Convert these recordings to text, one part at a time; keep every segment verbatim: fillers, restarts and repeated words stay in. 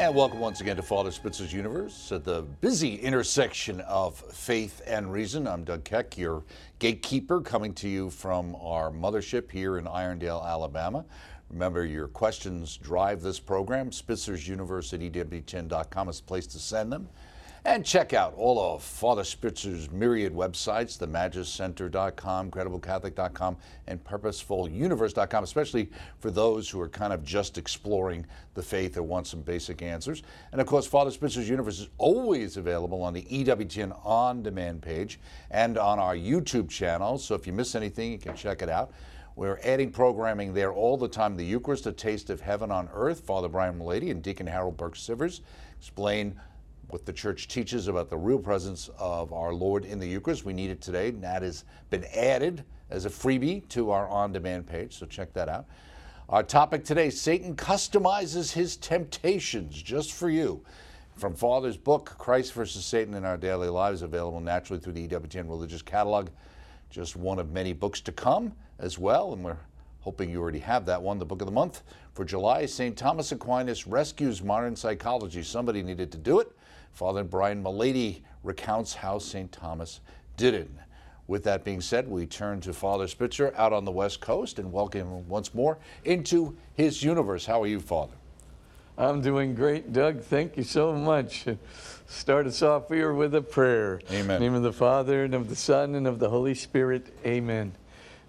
And welcome once again to Father Spitzer's Universe at the busy intersection of faith and reason. I'm Doug Keck, your gatekeeper, coming to you from our mothership here in Irondale, Alabama. Remember, your questions drive this program. Spitzer's Universe at E W ten dot com is the place to send them. And check out all of Father Spitzer's myriad websites, the magus center dot com, Credible Catholic dot com, and Purposeful Universe dot com, especially for those who are kind of just exploring the faith or want some basic answers. And of course, Father Spitzer's Universe is always available on the E W T N On Demand page and on our YouTube channel. So if you miss anything, you can check it out. We're adding programming there all the time. The Eucharist, a taste of heaven on earth. Father Brian Mullady and Deacon Harold Burke Sivers explain what the Church teaches about the real presence of our Lord in the Eucharist. We need it today, and that has been added as a freebie to our on-demand page, so check that out. Our topic today, Satan customizes his temptations just for you. From Father's book, Christ versus. Satan in Our Daily Lives, available naturally through the E W T N Religious Catalog. Just one of many books to come as well, and we're hoping you already have that one. The book of the month for July, Saint Thomas Aquinas Rescues Modern Psychology. Somebody needed to do it. Father Brian Mullady recounts how Saint Thomas did it. With that being said, we turn to Father Spitzer out on the West Coast and welcome him once more into his universe. How are you, Father? I'm doing great, Doug. Thank you so much. Start us off here with a prayer. Amen. In the name of the Father, and of the Son, and of the Holy Spirit. Amen.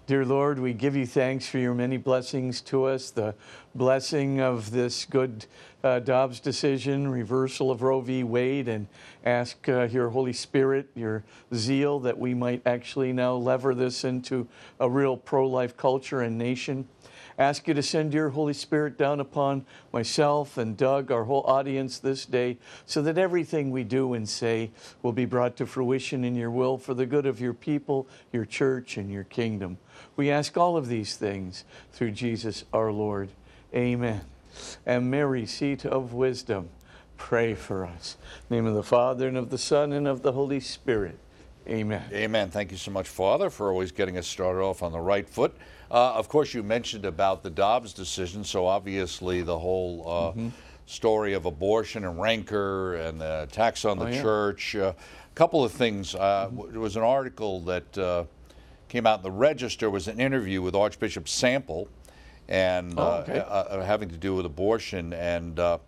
Dear Lord, we give you thanks for your many blessings to us, the blessing of this good Uh, Dobbs decision, reversal of Roe v. Wade, and ask uh, your Holy Spirit, your zeal, that we might actually now lever this into a real pro-life culture and nation. Ask you to send your Holy Spirit down upon myself and Doug, our whole audience this day, so that everything we do and say will be brought to fruition in your will for the good of your people, your church, and your kingdom. We ask all of these things through Jesus our Lord. Amen. And Mary, seat of wisdom, pray for us. In the name of the Father, and of the Son, and of the Holy Spirit. Amen. Amen. Thank you so much, Father, for always getting us started off on the right foot. Uh, of course, you mentioned about the Dobbs decision, so obviously the whole uh, mm-hmm. story of abortion and rancor and the attacks on the oh, yeah. church. A uh, couple of things. Uh, mm-hmm. There was an article that uh, came out in the Register. It was an interview with Archbishop Sample, and oh, okay. uh, uh, having to do with abortion, and uh,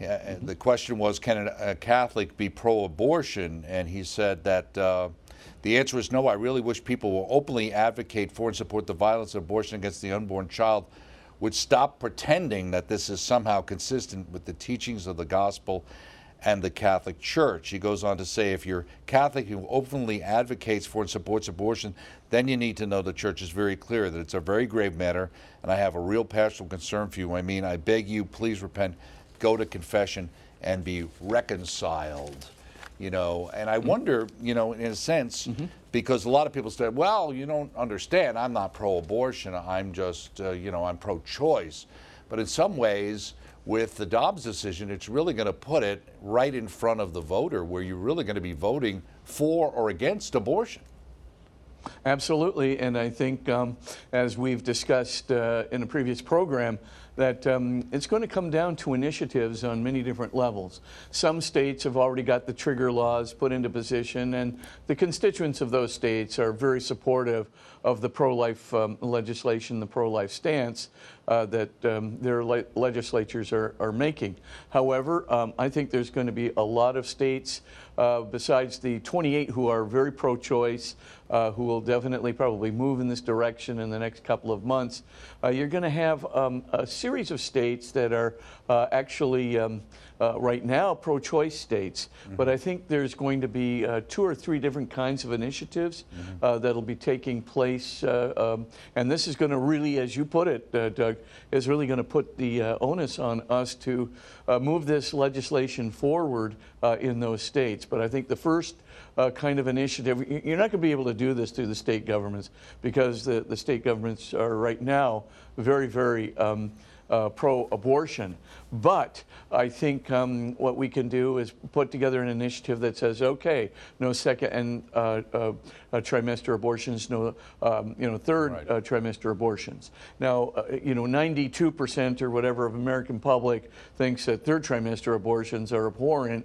mm-hmm. the question was, can a Catholic be pro-abortion? And he said that uh, the answer is no. I really wish people will openly advocate for and support the violence of abortion against the unborn child, would stop pretending that this is somehow consistent with the teachings of the gospel and the Catholic Church. He goes on to say, if you're Catholic who openly advocates for and supports abortion, then you need to know the Church is very clear that it's a very grave matter, and I have a real passionate concern for you. I mean, I beg you, please repent, go to confession, and be reconciled. You know, and I wonder, you know, in a sense, mm-hmm. because a lot of people say, well, you don't understand, I'm not pro-abortion, I'm just, uh, you know, I'm pro-choice. But in some ways, with the Dobbs decision, it's really going to put it right in front of the voter, where you're really going to be voting for or against abortion. Absolutely, and I think, um, as we've discussed uh, in a previous program, that um, it's going to come down to initiatives on many different levels. Some states have already got the trigger laws put into position, and the constituents of those states are very supportive of the pro-life um, legislation, the pro-life stance uh, that um, their le legislatures are, are making. However, um, I think there's going to be a lot of states, uh, besides the twenty-eight who are very pro-choice, uh, who will definitely probably move in this direction in the next couple of months. Uh, you're going to have um, a series of states that are uh, actually um, uh, right now pro-choice states. Mm-hmm. But I think there's going to be uh, two or three different kinds of initiatives mm-hmm. uh, that'll be taking place. Uh, um, and this is going to really, as you put it, uh, Doug, is really going to put the uh, onus on us to uh, move this legislation forward uh, in those states. But I think the first uh, kind of initiative, you're not going to be able to do this through the state governments, because the, the state governments are right now very, very um, uh, pro-abortion. But I think um, what we can do is put together an initiative that says, okay, no second and uh, uh, trimester abortions, no um, you know third right. uh, trimester abortions. Now, uh, you know, ninety-two percent or whatever of American public thinks that third trimester abortions are abhorrent.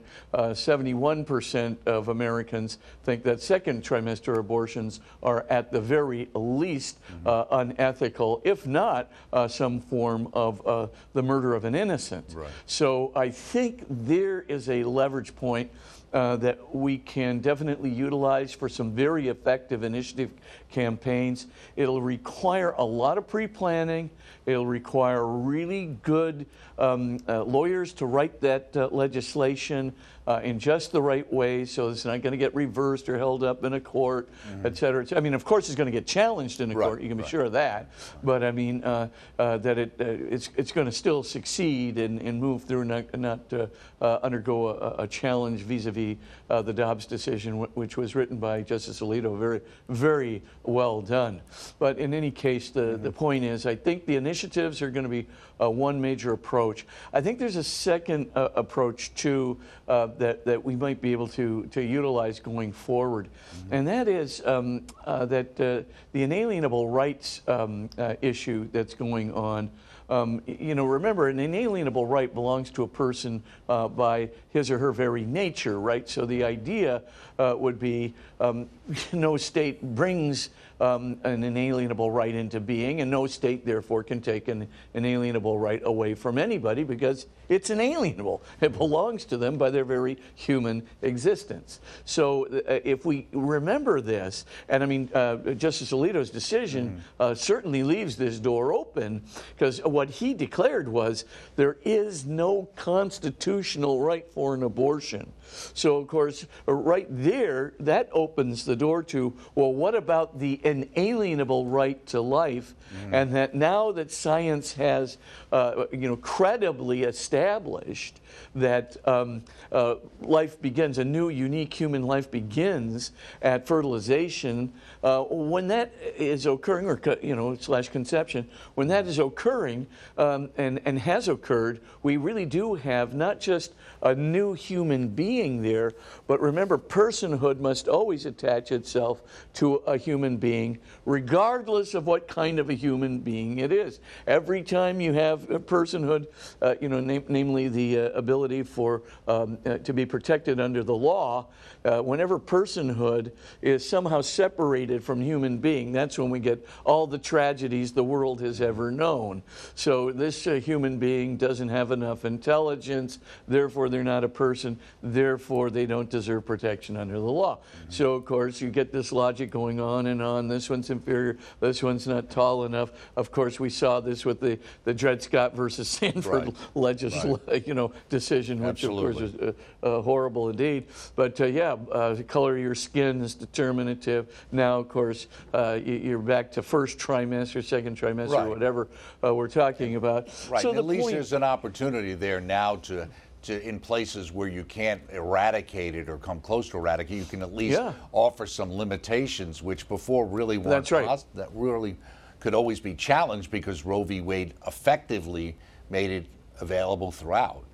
seventy-one percent uh, of Americans think that second trimester abortions are at the very least mm-hmm. uh, unethical, if not uh, some form of uh, the murder of an innocent. Right. So I think there is a leverage point uh, that we can definitely utilize for some very effective initiative campaigns. It'll require a lot of pre-planning. It'll require really good um, uh, lawyers to write that uh, legislation uh, in just the right way, so it's not going to get reversed or held up in a court, mm-hmm. et cetera, et cetera. I mean, of course, it's going to get challenged in a right, court. You can be right. sure of that. Right. But I mean, uh, uh, that it uh, it's it's going to still succeed and, and move through, not not uh, uh, undergo a, a challenge vis-a-vis uh, the Dobbs decision, which was written by Justice Alito. Very, very well done. But in any case, the mm-hmm. the point is, I think the initial Initiatives are going to be uh, one major approach. I think there's a second uh, approach too uh, that that we might be able to to utilize going forward, mm-hmm. and that is um, uh, that uh, the inalienable rights um, uh, issue that's going on. Um, you know, remember, an inalienable right belongs to a person uh, by his or her very nature, right? So the idea uh, would be um, no state brings um, an inalienable right into being, and no state, therefore, can take an inalienable right away from anybody because it's inalienable. It belongs to them by their very human existence. So uh, if we remember this, and I mean, uh, Justice Alito's decision mm-hmm. uh, certainly leaves this door open, because what he declared was there is no constitutional right for an abortion. So, of course, right there, that opens the door to, well, what about the inalienable right to life? Mm-hmm. And that now that science has, uh, you know, credibly established that um, uh, life begins, a new, unique human life begins at fertilization, uh, when that is occurring, or, you know, slash conception, when that is occurring um, and, and has occurred, we really do have not just a new human being there, but remember, personhood must always attach itself to a human being, regardless of what kind of a human being it is. Every time you have personhood, uh, you know, nam namely the uh, ability for um, uh, to be protected under the law, uh, whenever personhood is somehow separated from human being, that's when we get all the tragedies the world has ever known. So this uh, human being doesn't have enough intelligence, therefore they're not a person. They're Therefore, they don't deserve protection under the law. Mm-hmm. So, of course, you get this logic going on and on. This one's inferior. This one's not tall enough. Of course, we saw this with the, the Dred Scott versus Sanford right. legislative, right. you know, decision, Absolutely. Which, of course, is uh, uh, horrible indeed. But, uh, yeah, uh, the color of your skin is determinative. Now, of course, uh, you're back to first trimester, second trimester, right. whatever uh, we're talking about. Right. So the at least there's an opportunity there now to... To, in places where you can't eradicate it or come close to eradicate, you can at least yeah. offer some limitations, which before really weren't That's right. possible, that really could always be challenged because Roe v. Wade effectively made it available throughout.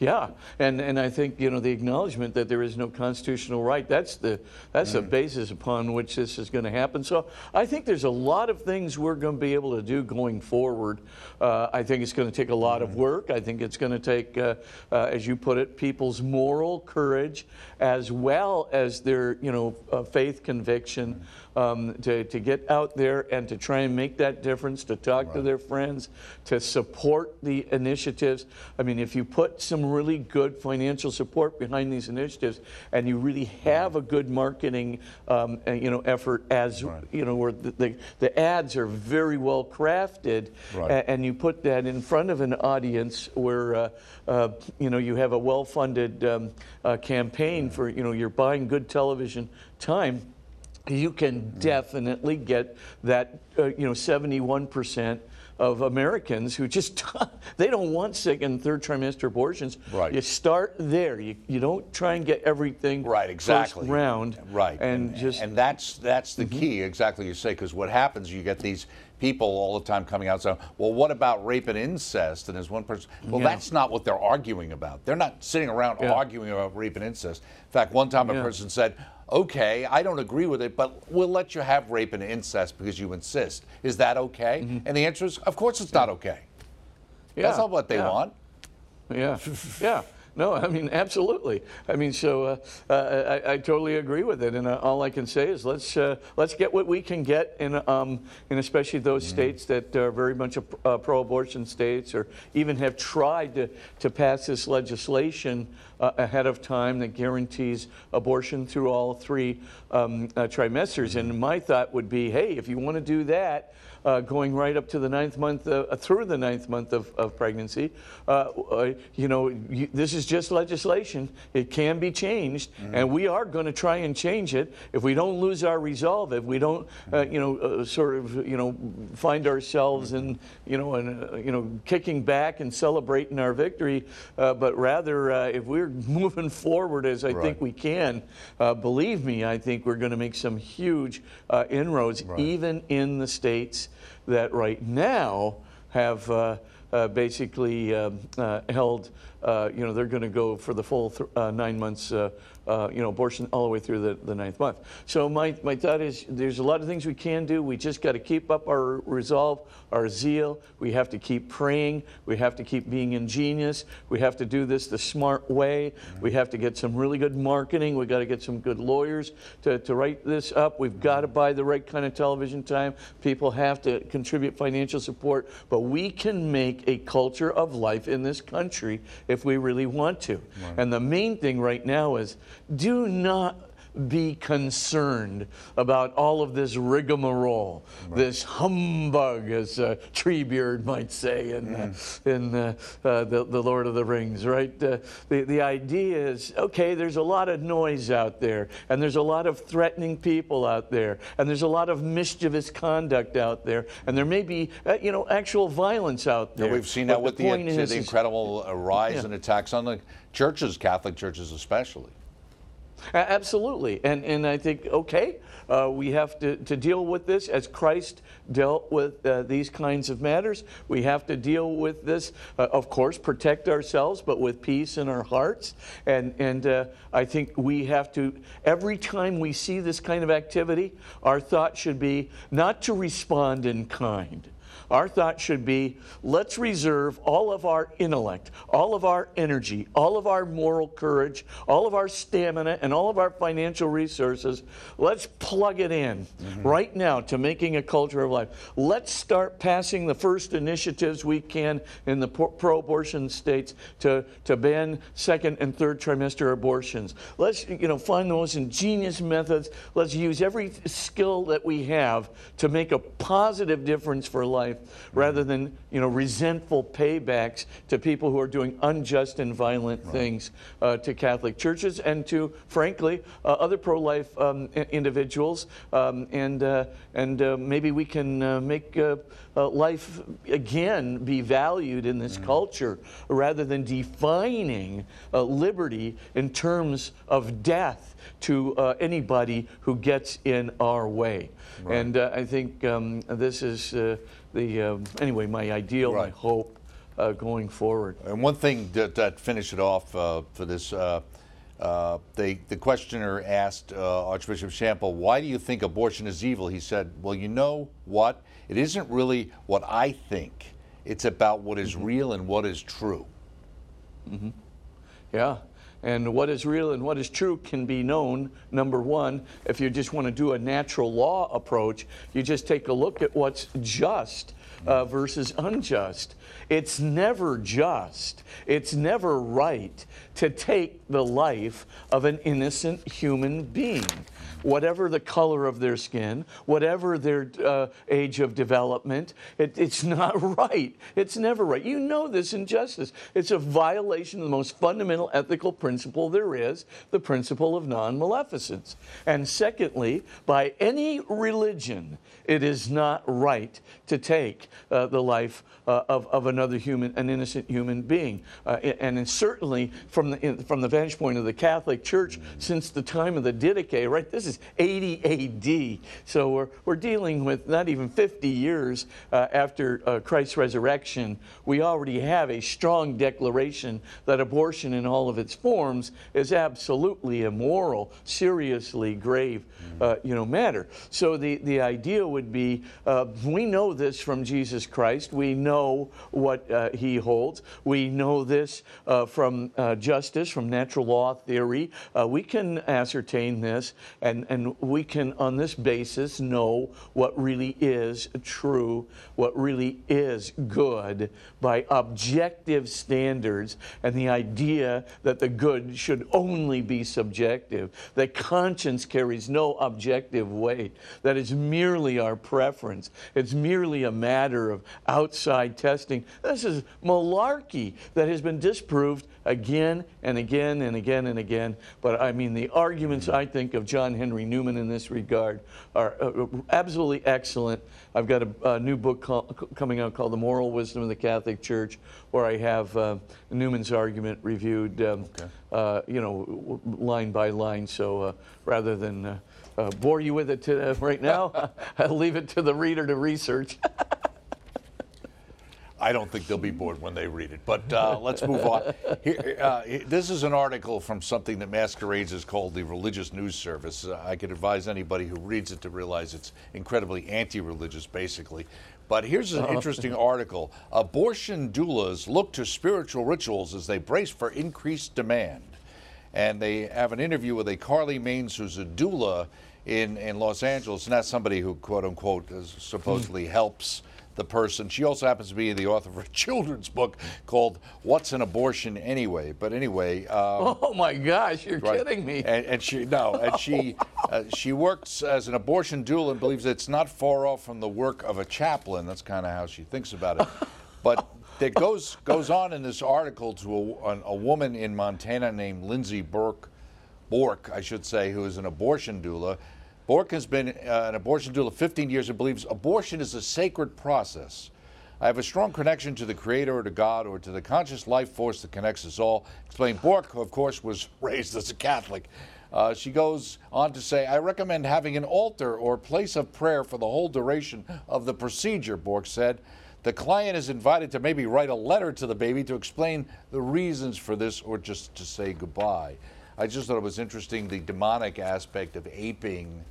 Yeah, and and I think you know the acknowledgement that there is no constitutional right. That's the that's the mm. basis upon which this is going to happen. So I think there's a lot of things we're going to be able to do going forward. Uh, I think it's going to take a lot mm. of work. I think it's going to take, uh, uh, as you put it, people's moral courage as well as their you know uh, faith conviction mm. um, to to get out there and to try and make that difference. To talk right. to their friends, to support the initiatives. I mean, if you put some really good financial support behind these initiatives, and you really have a good marketing, um, you know, effort as right. you know, where the, the the ads are very well crafted, right. and you put that in front of an audience where uh, uh, you know you have a well-funded um, uh, campaign yeah. for you know you're buying good television time. You can mm-hmm. definitely get that uh, you know seventy-one percent. of Americans who just, they don't want second and third trimester abortions. Right. You start there. You, you don't try and get everything right, exactly. first round. Right. And, and, just, and that's, that's the mm-hmm. key, exactly you say, because what happens, you get these people all the time coming out saying, well, what about rape and incest? And there's one person, well, yeah. that's not what they're arguing about. They're not sitting around yeah. arguing about rape and incest. In fact, one time a yeah. person said, okay, I don't agree with it, but we'll let you have rape and incest because you insist. Is that okay? Mm-hmm. And the answer is, of course it's not okay. Yeah. That's not what they yeah. want. Yeah, yeah. No, I mean, absolutely. I mean, so uh, uh, I, I totally agree with it, and uh, all I can say is let's uh, let's get what we can get in, um, in especially those mm. states that are very much a, uh, pro-abortion states, or even have tried to to pass this legislation uh, ahead of time that guarantees abortion through all three um, uh, trimesters. Mm. And my thought would be, hey, if you want to do that, Uh, going right up to the ninth month, uh, through the ninth month of, of pregnancy. Uh, uh, you know, you, this is just legislation. It can be changed, mm-hmm. and we are going to try and change it if we don't lose our resolve, if we don't, uh, you know, uh, sort of, you know, find ourselves mm-hmm. in, you know, in, uh, you know, kicking back and celebrating our victory, uh, but rather uh, if we're moving forward as I right. think we can, uh, believe me, I think we're going to make some huge uh, inroads, right. even in the states that right now have uh, uh, basically uh, uh, held, uh, you know, they're going to go for the full th uh, nine months, uh, uh, you know, abortion all the way through the, the ninth month. So my, my thought is there's a lot of things we can do. We just got to keep up our resolve, our zeal. We have to keep praying. We have to keep being ingenious. We have to do this the smart way. Mm-hmm. We have to get some really good marketing. We've got to get some good lawyers to, to write this up. We've mm-hmm. got to buy the right kind of television time. People have to contribute financial support. But we can make a culture of life in this country if we really want to. Right. And the main thing right now is do not be concerned about all of this rigmarole, right. this humbug, as uh, Treebeard might say in, mm. uh, in uh, uh, the, the Lord of the Rings, right? Uh, the, the idea is, okay, there's a lot of noise out there, and there's a lot of threatening people out there, and there's a lot of mischievous conduct out there, and there may be, uh, you know, actual violence out there. Yeah, we've seen but that with the, the, is, the incredible uh, rise yeah. in attacks on the churches, Catholic churches especially. Absolutely. And, and I think, okay, uh, we have to, to deal with this as Christ dealt with uh, these kinds of matters. We have to deal with this, uh, of course, protect ourselves, but with peace in our hearts. And, and uh, I think we have to, every time we see this kind of activity, our thought should be not to respond in kind. Our thought should be, let's reserve all of our intellect, all of our energy, all of our moral courage, all of our stamina, and all of our financial resources. Let's plug it in mm-hmm. right now to making a culture of life. Let's start passing the first initiatives we can in the pro-abortion states to, to ban second and third trimester abortions. Let's, you know, find the most ingenious methods. Let's use every skill that we have to make a positive difference for life, rather than, you know, resentful paybacks to people who are doing unjust and violent right. things uh, to Catholic churches and to, frankly, uh, other pro-life um, individuals. Um, and uh, and uh, maybe we can uh, make uh, uh, life again be valued in this mm-hmm. culture, rather than defining uh, liberty in terms of death to uh, anybody who gets in our way. Right. And uh, I think um, this is uh, the um, anyway my ideal, right. my hope uh, going forward. And one thing that, that finish it off uh, for this, uh, uh, they, the questioner asked uh, Archbishop Sample, why do you think abortion is evil? He said, well, you know what? It isn't really what I think. It's about what is mm-hmm. real and what is true. Mm-hmm. Yeah. And what is real and what is true can be known, number one. If you just want to do a natural law approach, you just take a look at what's just uh, versus unjust. It's never just, it's never right to take the life of an innocent human being. Whatever the color of their skin, whatever their uh, age of development, it, it's not right. It's never right. You know this injustice. It's a violation of the most fundamental ethical principles principle there is, the principle of non-maleficence. And secondly, by any religion, it is not right to take uh, the life uh, of, of another human, an innocent human being. Uh, and, and certainly from the, in, from the vantage point of the Catholic Church, since the time of the Didache, right, this is eighty A D, so we're, we're dealing with not even fifty years uh, after uh, Christ's resurrection, we already have a strong declaration that abortion in all of its forms is absolutely immoral, seriously grave uh, you know, matter. So the, the idea would be, uh, we know this from Jesus Christ, we know what uh, he holds, we know this uh, from uh, justice, from natural law theory, uh, we can ascertain this, and, and we can on this basis know what really is true, what really is good by objective standards, and the idea that the good should only be subjective, that conscience carries no objective weight, that it's merely our preference, it's merely a matter of outside testing. This is malarkey that has been disproved again and again and again and again. But I mean, the arguments, I think, of John Henry Newman in this regard are uh, absolutely excellent. I've got a, a new book call, coming out called The Moral Wisdom of the Catholic Church, where I have uh, Newman's argument reviewed, um, okay. uh, you know, line by line. So uh, rather than uh, uh, bore you with it to, uh, right now, I'll leave it to the reader to research. I don't think they'll be bored when they read it, but uh, let's move on. Here, uh, this is an article from something that masquerades as called the Religious News Service. Uh, I could advise anybody who reads it to realize it's incredibly anti-religious, basically. But here's an interesting article. Abortion doulas look to spiritual rituals as they brace for increased demand. And they have an interview with a Carly Maines, who's a doula in, in Los Angeles, not somebody who, quote unquote, is supposedly helps the person. She also happens to be the author of a children's book called What's an Abortion Anyway? But anyway, um, oh my gosh, you're right. Kidding me. And, and she no, and she uh, she works as an abortion doula and believes it's not far off from the work of a chaplain. That's kind of how she thinks about it. But that goes goes on in this article to a, a woman in Montana named Lindsay Burke, Bork, I should say, who is an abortion doula. Bork has been uh, an abortion doula fifteen years and believes abortion is a sacred process. I have a strong connection to the Creator or to God or to the conscious life force that connects us all, explained Bork, who of course was raised as a Catholic. Uh, she goes on to say, I recommend having an altar or place of prayer for the whole duration of the procedure, Bork said. The client is invited to maybe write a letter to the baby to explain the reasons for this or just to say goodbye. I just thought it was interesting, the demonic aspect of aping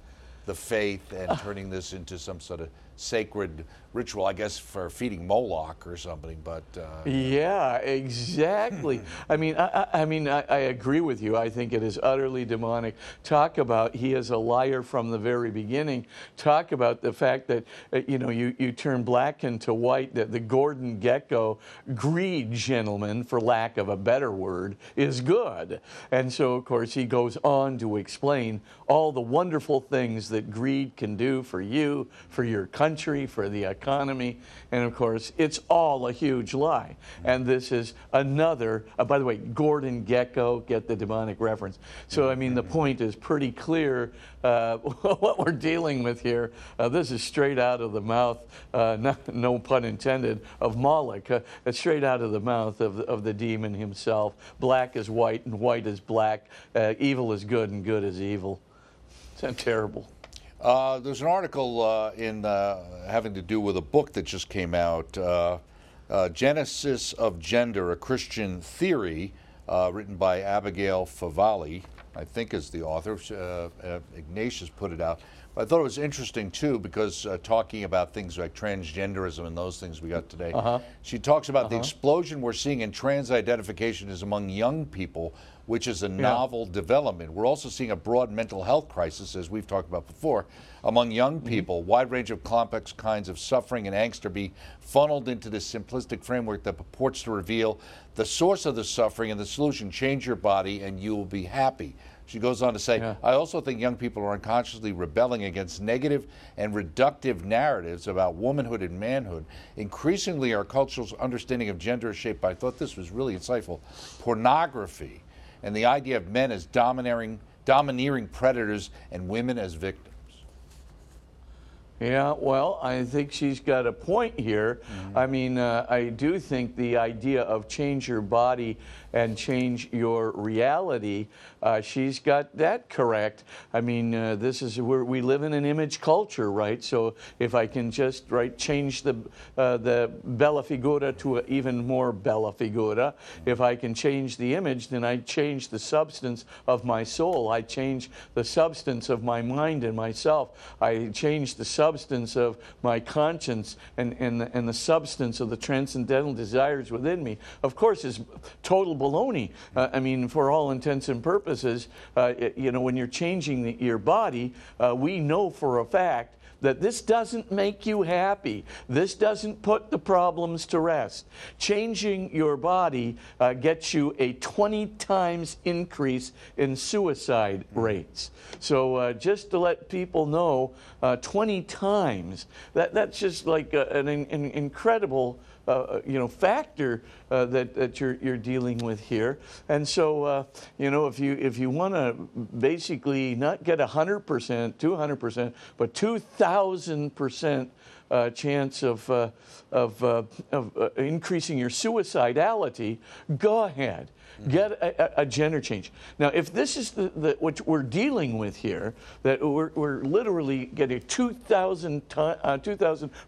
the faith and turning this into some sort of sacred ritual, I guess, for feeding Moloch or something. But uh, yeah, exactly. I mean, I, I mean, I, I agree with you. I think it is utterly demonic. Talk about he is a liar from the very beginning. Talk about the fact that uh, you know you you turn black into white. That the Gordon Gekko greed, gentleman, for lack of a better word, is good. And so, of course, he goes on to explain all the wonderful things that that greed can do for you, for your country, for the economy. And of course, it's all a huge lie. And this is another, uh, by the way, Gordon Gekko, get the demonic reference. So, I mean, the point is pretty clear uh, what we're dealing with here. Uh, this is straight out of the mouth, uh, not, no pun intended, of Moloch. Uh, it's straight out of the mouth of, of the demon himself. Black is white and white is black. Uh, evil is good and good is evil. It's terrible. Uh, there's an article uh, in uh, having to do with a book that just came out, uh, uh, Genesis of Gender, A Christian Theory, uh, written by Abigail Favalli, I think is the author. Uh, uh, Ignatius put it out. But I thought it was interesting, too, because uh, talking about things like transgenderism and those things we got today, uh-huh. she talks about uh-huh. the explosion we're seeing in trans identification is among young people, which is a novel yeah. development. We're also seeing a broad mental health crisis, as we've talked about before, among young people. Mm-hmm. Wide range of complex kinds of suffering and angst are being funneled into this simplistic framework that purports to reveal the source of the suffering and the solution. Change your body and you will be happy. She goes on to say, yeah. I also think young people are unconsciously rebelling against negative and reductive narratives about womanhood and manhood. Increasingly, our culture's understanding of gender is shaped by, I thought this was really insightful, pornography. and the idea of men as domineering, domineering predators and women as victims. Yeah, well, I think she's got a point here. Mm-hmm. I mean, uh, I do think the idea of change your body and change your reality, uh, she's got that correct. I mean, uh, this is where we live in an image culture, right? So if I can just right change the uh, the bella figura to an even more bella figura, if I can change the image, then I change the substance of my soul. I change the substance of my mind and myself. I change the substance substance of my conscience and, and, the, and the substance of the transcendental desires within me. Of course, is total baloney. Uh, I mean, for all intents and purposes, uh, it, you know, when you're changing the, your body, uh, we know for a fact that this doesn't make you happy. This doesn't put the problems to rest. Changing your body uh, gets you a twenty times increase in suicide rates. So uh, just to let people know, uh, twenty times, that, that's just like a, an, an incredible Uh, you know, factor uh, that that you're you're dealing with here, and so uh, you know, if you if you want to basically not get a hundred percent, two hundred percent, but two thousand percent chance of uh, of uh, of uh, increasing your suicidality, go ahead. Get a, a gender change. Now, if this is the, the, what we're dealing with here, that we're, we're literally getting a two thousand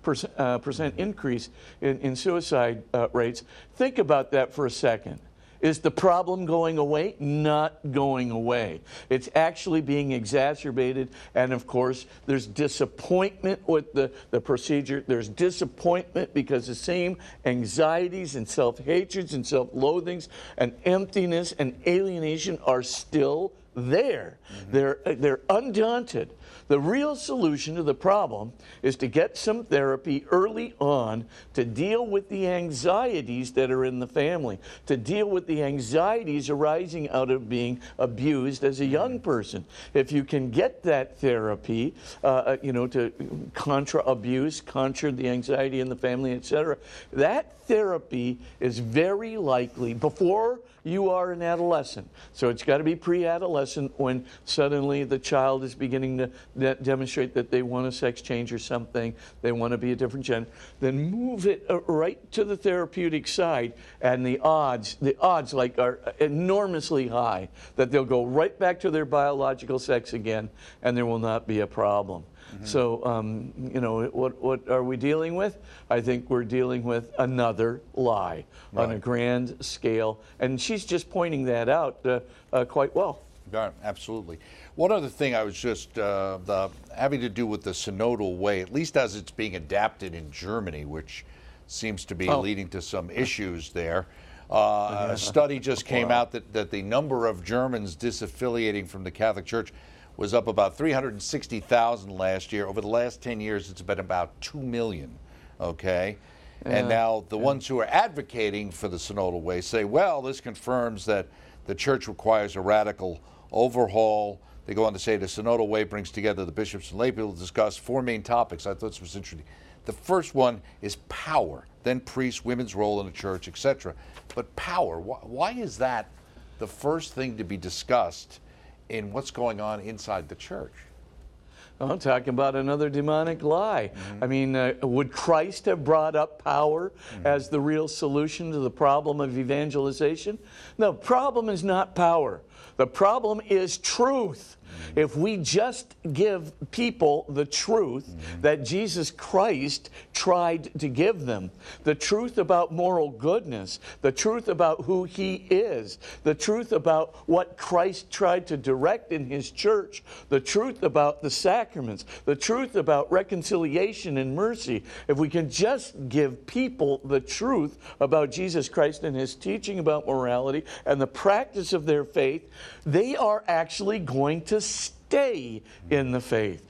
percent increase in, in suicide uh, rates, think about that for a second. Is the problem going away? Not going away. It's actually being exacerbated, and of course, there's disappointment with the, the procedure. There's disappointment because the same anxieties and self-hatreds and self-loathings and emptiness and alienation are still there. Mm-hmm. They're, they're undaunted. The real solution to the problem is to get some therapy early on to deal with the anxieties that are in the family, to deal with the anxieties arising out of being abused as a young person. If you can get that therapy, uh, you know, to contra abuse, contra the anxiety in the family, et cetera, that therapy is very likely before you are an adolescent. So it's got to be pre-adolescent when suddenly the child is beginning to de demonstrate that they want a sex change or something, they want to be a different gender. Then move it right to the therapeutic side, and the odds, the odds like are enormously high that they'll go right back to their biological sex again, and there will not be a problem. Mm-hmm. So, um, you know, what, what are we dealing with? I think we're dealing with another lie right. on a grand scale. And she's just pointing that out uh, uh, quite well. Yeah, absolutely. One other thing I was just uh, the, having to do with the Synodal Way, at least as it's being adapted in Germany, which seems to be oh. leading to some issues there. Uh, yeah. A study just came out that, that the number of Germans disaffiliating from the Catholic Church was up about three hundred sixty thousand last year. Over the last ten years, it's been about two million, okay? Yeah. And now the yeah. ones who are advocating for the Synodal Way say, well, this confirms that the Church requires a radical overhaul. They go on to say the Synodal Way brings together the bishops and lay people to discuss four main topics. I thought this was interesting. The first one is power, then priests, women's role in the Church, et cetera. But power, why, why is that the first thing to be discussed in what's going on inside the Church? I'm talking about another demonic lie. Mm-hmm. I mean, uh, would Christ have brought up power mm-hmm. as the real solution to the problem of evangelization? No, problem is not power. The problem is truth. Mm-hmm. If we just give people the truth mm-hmm. that Jesus Christ tried to give them, the truth about moral goodness, the truth about who He is, the truth about what Christ tried to direct in His Church, the truth about the sacraments, the truth about reconciliation and mercy, if we can just give people the truth about Jesus Christ and His teaching about morality and the practice of their faith, they are actually going to stop stay in the faith.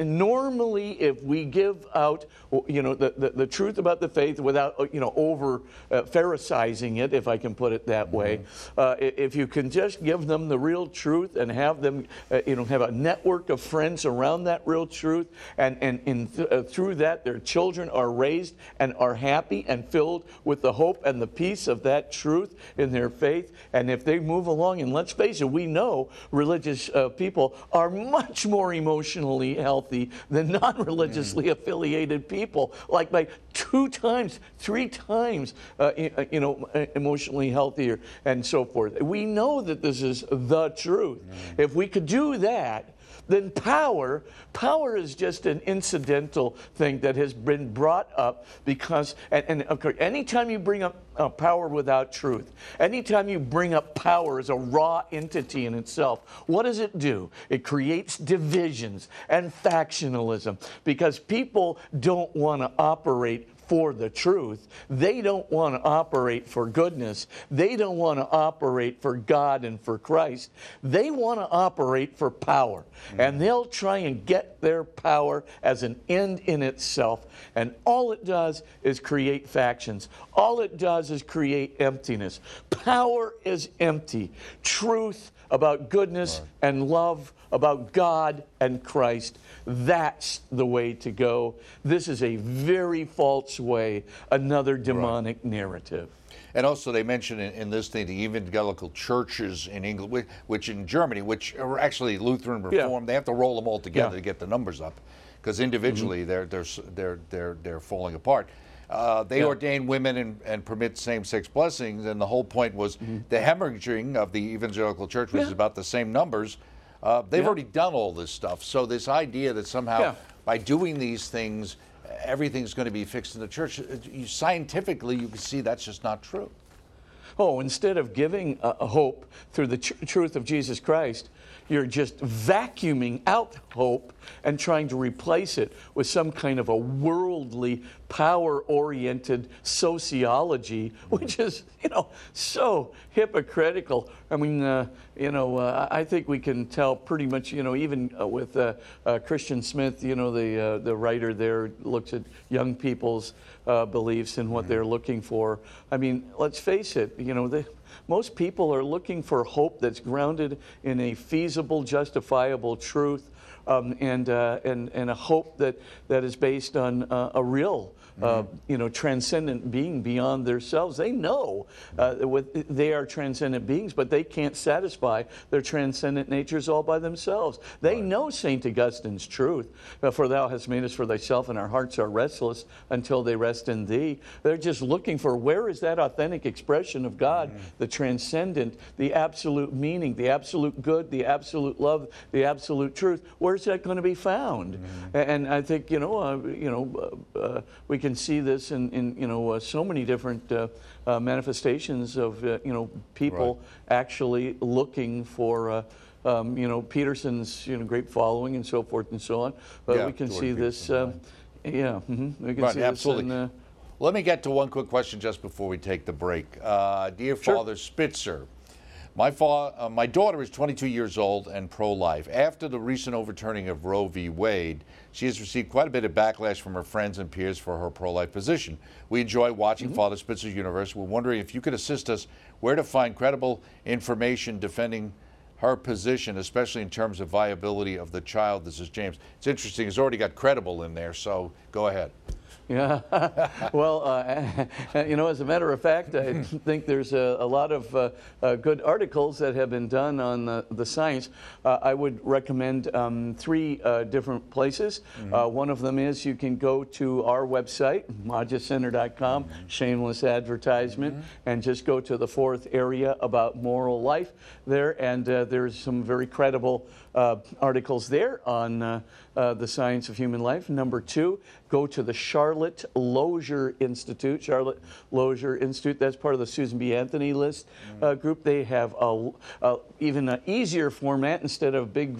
Normally, if we give out, you know, the, the, the truth about the faith without, you know, over uh, pharisizing it, if I can put it that way, uh, if you can just give them the real truth and have them, uh, you know, have a network of friends around that real truth, and, and in th uh, through that, their children are raised and are happy and filled with the hope and the peace of that truth in their faith. And if they move along, and let's face it, we know religious uh, people are much more emotionally healthy than non-religiously mm. affiliated people, like by two times, three times, uh, you know, emotionally healthier and so forth. We know that this is the truth. Mm. If we could do that, then power, power is just an incidental thing that has been brought up because, and, and of course, anytime you bring up uh, power without truth, anytime you bring up power as a raw entity in itself, what does it do? It creates divisions and factionalism because people don't want to operate for the truth. They don't want to operate for goodness. They don't want to operate for God and for Christ. They want to operate for power. Mm-hmm. And they'll try and get their power as an end in itself. And all it does is create factions. All it does is create emptiness. Power is empty. Truth about goodness right. and love, about God and Christ. That's the way to go. This is a very false way, another demonic right. narrative. And also they mention in, in this thing the evangelical churches in England, which, which in Germany, which are actually Lutheran Reformed, yeah. they have to roll them all together yeah. to get the numbers up, because individually mm-hmm. they're, they're, they're, they're, they're falling apart. Uh, they yeah. ordain women and, and permit same-sex blessings, and the whole point was mm-hmm. the hemorrhaging of the evangelical church, which yeah. is about the same numbers. Uh, they've yeah. already done all this stuff. So this idea that somehow yeah. by doing these things, everything's going to be fixed in the church, you, scientifically you can see that's just not true. Oh, instead of giving uh, hope through the tr truth of Jesus Christ, you're just vacuuming out hope and trying to replace it with some kind of a worldly, power-oriented sociology, which is, you know, so hypocritical. I mean, uh, you know, uh, I think we can tell pretty much, you know, even uh, with uh, uh, Christian Smith, you know, the, uh, the writer there looks at young people's uh, beliefs and what they're looking for. I mean, let's face it, you know, the most people are looking for hope that's grounded in a feasible, justifiable truth, um, and, uh, and, and a hope that, that is based on uh, a real, uh, mm-hmm. you know, transcendent being beyond themselves. They know uh, with, they are transcendent beings, but they can't satisfy their transcendent natures all by themselves. They right. know Saint Augustine's truth, for thou hast made us for thyself, and our hearts are restless until they rest in thee. They're just looking for where is that authentic expression of God, mm-hmm. the transcendent, the absolute meaning, the absolute good, the absolute love, the absolute truth. Where's that going to be found? Mm-hmm. And I think, you know, uh, you know, uh, uh, we can see this in, in you know, uh, so many different uh, uh, manifestations of, uh, you know, people right. actually looking for, uh, um, you know, Peterson's, you know, great following and so forth and so on. But yeah, we can George see this, uh, yeah, mm-hmm. we can right, see absolutely. this in, uh, let me get to one quick question just before we take the break. Uh, dear sure. Father Spitzer, my, fa uh, my daughter is twenty-two years old and pro-life. After the recent overturning of Roe v. Wade, she has received quite a bit of backlash from her friends and peers for her pro-life position. We enjoy watching mm-hmm. Father Spitzer's Universe. We're wondering if you could assist us where to find credible information defending her position, especially in terms of viability of the child. This is James. It's interesting. It's already got credible in there, so go ahead. Yeah, well, uh, you know, as a matter of fact, I think there's a, a lot of uh, uh, good articles that have been done on the, the science. Uh, I would recommend um, three uh, different places. Mm-hmm. uh, one of them is you can go to our website, the magus center dot com, mm-hmm. shameless advertisement, mm-hmm. and just go to the fourth area about moral life there, and uh, there's some very credible uh, articles there on uh, Uh, the science of human life. Number two, go to the Charlotte Lozier Institute. Charlotte Lozier Institute, that's part of the Susan B. Anthony list uh, group. They have a, a, even an easier format. Instead of big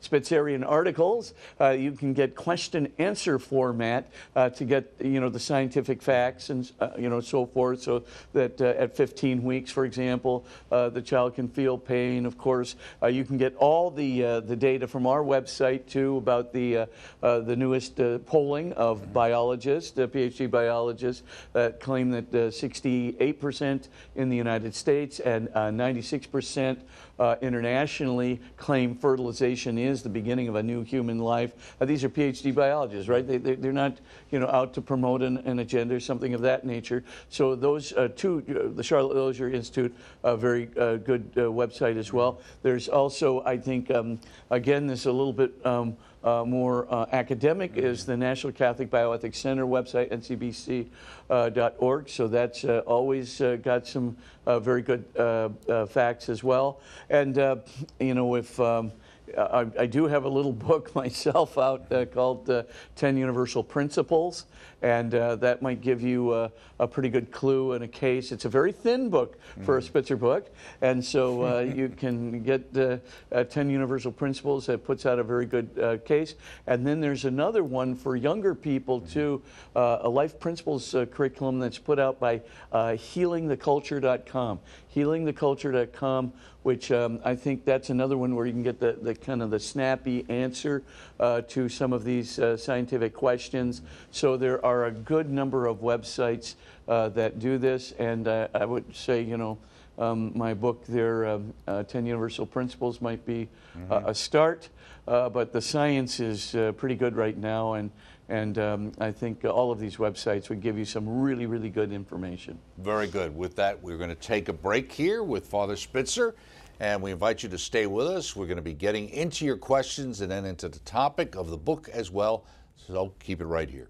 Spitzerian articles, uh, you can get question-answer format uh, to get, you know, the scientific facts and, uh, you know, so forth, so that uh, at fifteen weeks, for example, uh, the child can feel pain, of course. Uh, you can get all the, uh, uh, the data from our website, too, about the uh, uh, the newest uh, polling of biologists, uh, PhD biologists, that claim that sixty-eight percent in the United States and ninety-six percent uh, internationally claim fertilization is the beginning of a new human life. Uh, these are PhD biologists, right? They, they, they're not, you know, out to promote an, an agenda or something of that nature. So those uh, two, uh, the Charlotte Lozier Institute, a very uh, good uh, website as well. There's also, I think, um, again, this a little bit um, uh, more uh, academic, is the National Catholic Bioethics Center website, N C B C dot org. Uh, so that's uh, always uh, got some uh, very good uh, uh, facts as well. And, uh, you know, if... Um, I, I do have a little book myself out uh, called uh, Ten Universal Principles, and uh, that might give you uh, a pretty good clue in a case. It's a very thin book for a Spitzer book, and so uh, you can get uh, uh, Ten Universal Principles that puts out a very good uh, case. And then there's another one for younger people, too, uh, a Life Principles uh, curriculum that's put out by uh, healing the culture dot com. healing the culture dot com, which um, I think that's another one where you can get the, the kind of the snappy answer uh, to some of these uh, scientific questions. So there are a good number of websites uh, that do this, and uh, I would say, you know, um, my book there, um, uh, ten Universal Principles, might be mm-hmm. uh, a start, uh, but the science is uh, pretty good right now, and And um, I think all of these websites would give you some really, really good information. Very good. With that, we're going to take a break here with Father Spitzer, and we invite you to stay with us. We're going to be getting into your questions and then into the topic of the book as well, so keep it right here.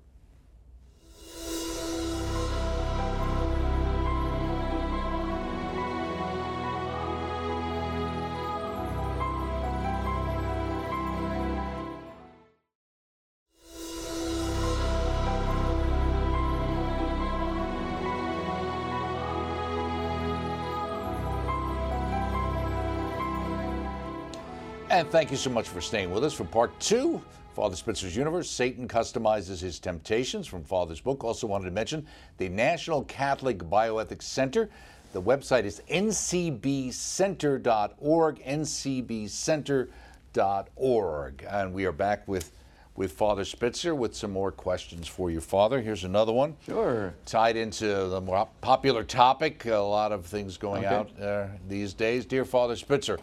And thank you so much for staying with us for part two, Father Spitzer's Universe, Satan Customizes His Temptations, from Father's book. Also wanted to mention the National Catholic Bioethics Center. The website is N C B center dot org, N C B center dot org. And we are back with, with Father Spitzer with some more questions for you, Father. Here's another one. Sure. Tied into the more popular topic, a lot of things going okay. out uh, these days. Dear Father Spitzer,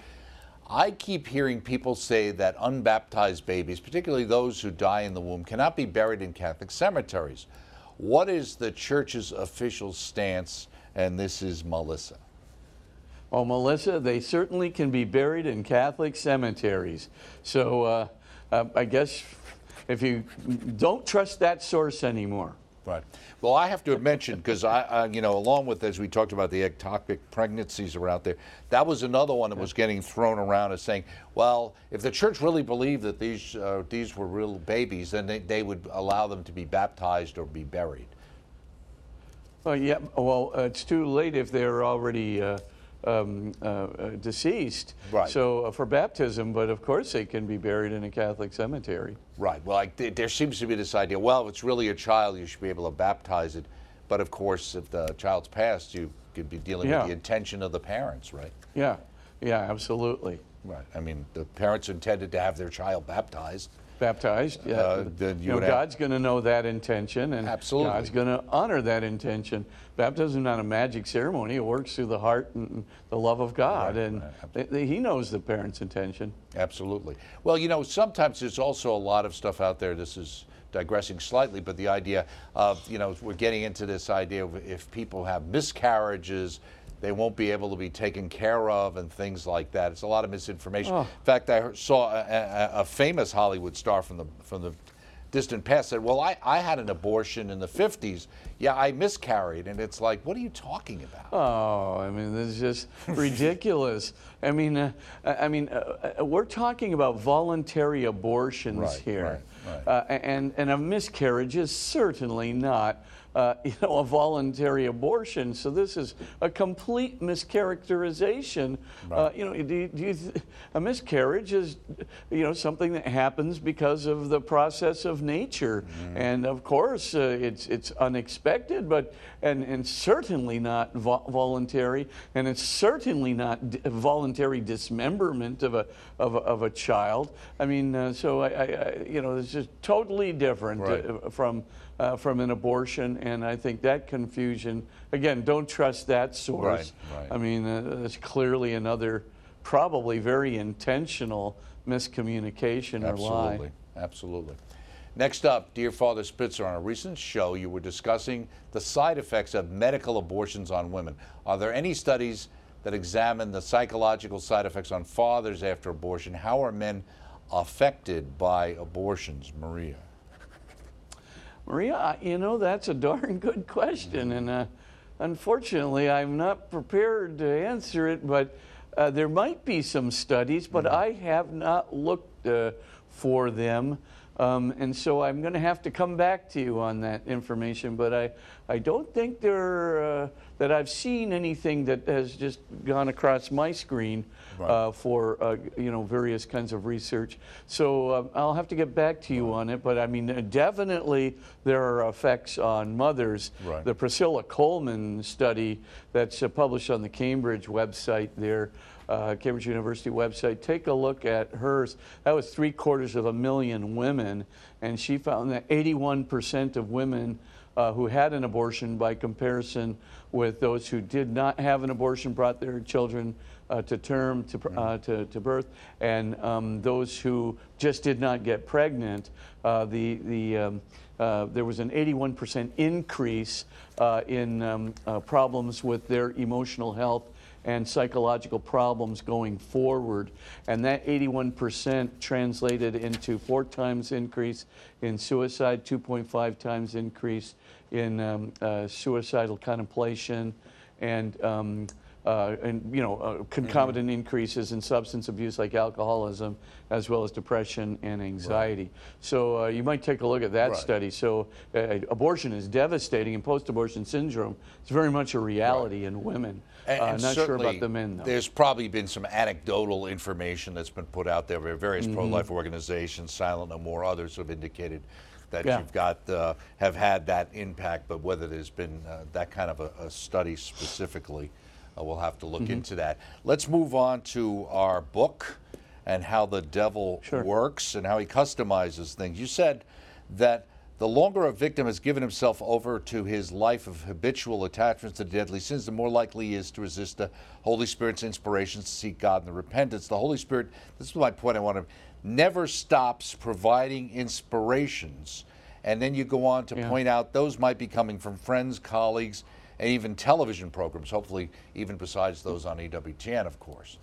I keep hearing people say that unbaptized babies, particularly those who die in the womb, cannot be buried in Catholic cemeteries. What is the Church's official stance? And this is Melissa. Oh, Melissa, they certainly can be buried in Catholic cemeteries. So uh, uh, I guess if you don't trust that source anymore. Right. Well, I have to mention, because I, I, you know, along with, as we talked about, the ectopic pregnancies are out there, that was another one that was getting thrown around as saying, well, if the Church really believed that these uh, these were real babies, then they, they would allow them to be baptized or be buried. Well, yeah. Well, uh, it's too late if they're already uh, um, uh, deceased. Right. So uh, for baptism, but of course they can be buried in a Catholic cemetery. Right. Well, I, there seems to be this idea, well, if it's really a child, you should be able to baptize it. But, of course, if the child's passed, you could be dealing yeah. with the intention of the parents, right? Yeah. Yeah, absolutely. Right. I mean, the parents intended to have their child baptized. Baptized, yeah. Uh, then you you know, God's going to know that intention, and absolutely. God's going to honor that intention. Baptism is not a magic ceremony. It works through the heart and the love of God, right, and right. Th- He knows the parents' intention. Absolutely. Well, you know, sometimes there's also a lot of stuff out there. This is digressing slightly, but the idea of, you know, we're getting into this idea of if people have miscarriages, they won't be able to be taken care of and things like that. It's a lot of misinformation. Oh. In fact, I saw a, a, a famous Hollywood star from the from the distant past said, well, I, I had an abortion in the fifties. Yeah, I miscarried. And it's like, what are you talking about? Oh, I mean, this is just ridiculous. I mean, uh, I mean, uh, we're talking about voluntary abortions right, here. Right, right. Uh, and, and a miscarriage is certainly not uh, you know, a voluntary abortion. So this is a complete mischaracterization. Right. Uh, you know, do, do you th a miscarriage is, you know, something that happens because of the process of nature, mm-hmm. and of course uh, it's it's unexpected, but and and certainly not vo voluntary, and it's certainly not d voluntary dismemberment of a of a, of a child. I mean, uh, so I, I, I, you know, it's just totally different right. from uh, from an abortion, and I think that confusion again. Don't trust that source. Right, right. I mean, uh, that's clearly another, probably very intentional miscommunication absolutely, or lie. Absolutely, absolutely. Next up, dear Father Spitzer, on a recent show, you were discussing the side effects of medical abortions on women. Are there any studies that examine the psychological side effects on fathers after abortion? How are men affected by abortions, Maria? Maria, you know, that's a darn good question, and uh, unfortunately I'm not prepared to answer it, but uh, there might be some studies, but mm-hmm. I have not looked uh, for them, um, and so I'm going to have to come back to you on that information, but I, I don't think there, uh, that I've seen anything that has just gone across my screen right. uh, for uh, you know, various kinds of research. So um, I'll have to get back to you right. on it, but I mean, definitely there are effects on mothers. Right. The Priscilla Coleman study that's uh, published on the Cambridge website there, uh, Cambridge University website, take a look at hers. That was three quarters of a million women, and she found that eighty-one percent of women Uh, who had an abortion, by comparison with those who did not have an abortion, brought their children uh, to term, to, uh, to, to birth, and um, those who just did not get pregnant, uh, the, the, um, uh, there was an eighty-one percent increase uh, in um, uh, problems with their emotional health and psychological problems going forward. And that eighty-one percent translated into four times increase in suicide, two point five times increase in um, uh, suicidal contemplation, and, um, uh, and you know, uh, concomitant mm-hmm. increases in substance abuse like alcoholism, as well as depression and anxiety. Right. So uh, you might take a look at that right. study. So uh, abortion is devastating, and post-abortion syndrome is very much a reality right. in women. And, and uh, not sure about the men, though. There's probably been some anecdotal information that's been put out there by various mm-hmm. pro-life organizations, Silent No More, others have indicated that yeah. you've got, uh, have had that impact, but whether there's been uh, that kind of a, a study specifically, uh, we'll have to look mm-hmm. into that. Let's move on to our book and how the devil sure. works and how he customizes things. You said that the longer a victim has given himself over to his life of habitual attachments to deadly sins, the more likely he is to resist the Holy Spirit's inspirations to seek God in the repentance. The Holy Spirit, this is my point I want to, never stops providing inspirations. And then you go on to yeah. point out those might be coming from friends, colleagues, and even television programs, hopefully even besides those on E W T N, of course.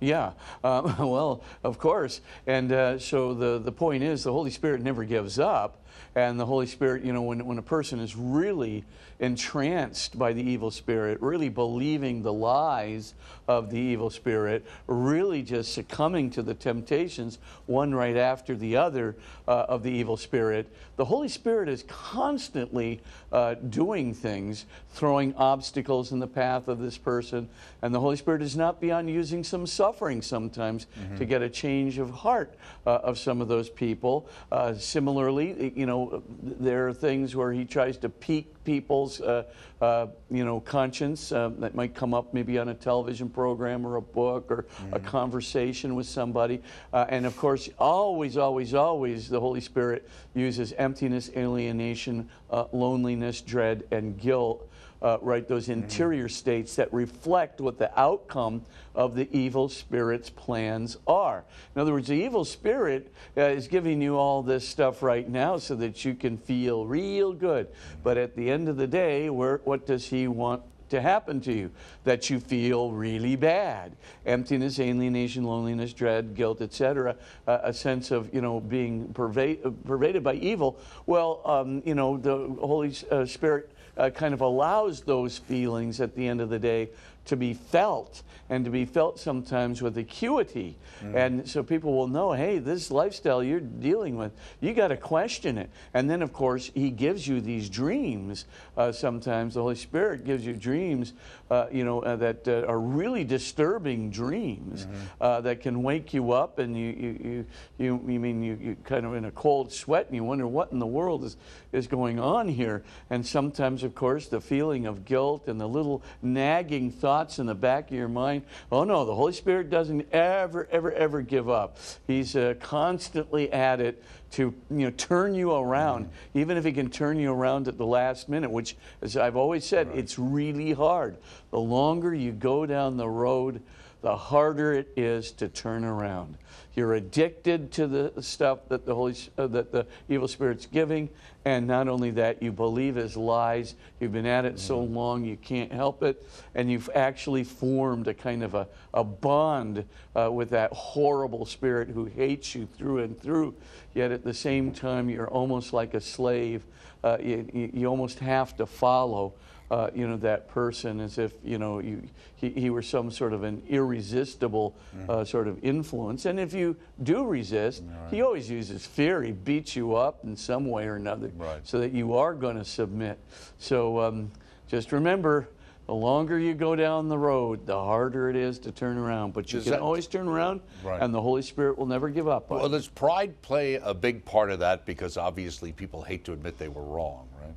Yeah, um, well, of course. And uh, so the, the point is the Holy Spirit never gives up. And the Holy Spirit, you know, when, when a person is really entranced by the evil spirit, really believing the lies of the evil spirit, really just succumbing to the temptations, one right after the other uh, of the evil spirit, the Holy Spirit is constantly uh, doing things, throwing obstacles in the path of this person. And the Holy Spirit is not beyond using some suffering sometimes mm-hmm. to get a change of heart uh, of some of those people. Uh, similarly, you know, You know, there are things where he tries to pique people's, uh, uh, you know, conscience uh, that might come up maybe on a television program or a book or mm-hmm. a conversation with somebody. Uh, and of course, always, always, always, the Holy Spirit uses emptiness, alienation, uh, loneliness, dread, and guilt. Uh, right, those interior mm-hmm. states that reflect what the outcome of the evil spirit's plans are. In other words, the evil spirit uh, is giving you all this stuff right now so that you can feel real good. But at the end of the day, where, what does he want to happen to you? That you feel really bad. Emptiness, alienation, loneliness, dread, guilt, et cetera. Uh, a sense of, you know, being pervade, pervaded by evil. Well, um, you know, the Holy uh, Spirit Uh, kind of allows those feelings at the end of the day to be felt, and to be felt sometimes with acuity. Mm. And so people will know, hey, this lifestyle you're dealing with, you got to question it. And then, of course, he gives you these dreams. Uh, sometimes the Holy Spirit gives you dreams, uh, you know, uh, that uh, are really disturbing dreams, mm-hmm. uh, that can wake you up, and you, you, you, you, you mean you, you kind of in a cold sweat, and you wonder what in the world is, is going on here. And sometimes, of course, the feeling of guilt and the little nagging thoughts in the back of your mind. Oh no, the Holy Spirit doesn't ever, ever, ever give up. He's uh, constantly at it to, you know, turn you around, mm. even if he can turn you around at the last minute, which, as I've always said, right. it's really hard. The longer you go down the road, the harder it is to turn around. You're addicted to the stuff that the Holy, uh, that the evil spirit's giving, and not only that, you believe his lies. You've been at it mm. so long you can't help it, and you've actually formed a kind of a, a bond uh, with that horrible spirit who hates you through and through. Yet at the same time, you're almost like a slave. Uh, you, you almost have to follow Uh, you know, that person, as if, you know, you, he, he were some sort of an irresistible mm-hmm. uh, sort of influence. And if you do resist, right. he always uses fear. He beats you up in some way or another, right. so that you are going to submit. So um, just remember, the longer you go down the road, the harder it is to turn around. But you is can that, always turn around, right. and the Holy Spirit will never give up on well, you. Does pride play a big part of that? Because obviously people hate to admit they were wrong, right?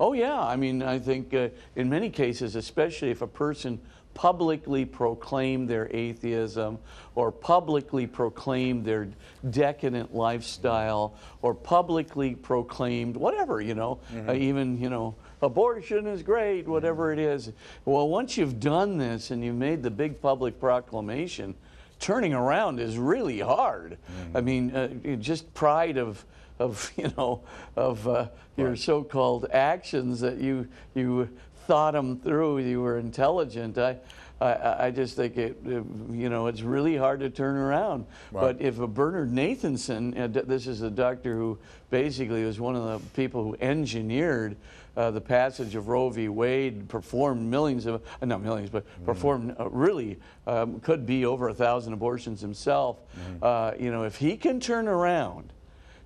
Oh, yeah. I mean, I think uh, in many cases, especially if a person publicly proclaimed their atheism, or publicly proclaimed their decadent lifestyle, or publicly proclaimed whatever, you know, mm-hmm. uh, even, you know, abortion is great, whatever it is. Well, once you've done this and you've made the big public proclamation, turning around is really hard. Mm-hmm. I mean, uh, just pride of... of, you know, of uh, your right. so-called actions that you you thought them through, you were intelligent. I, I, I just think it, it, you know, it's really hard to turn around. Right. But if a Bernard Nathanson, uh, this is a doctor who basically was one of the people who engineered Uh, the passage of Roe v. Wade, performed millions of, uh, not millions, but mm. performed uh, really, um, could be over a thousand abortions himself. Mm. Uh, you know, if he can turn around,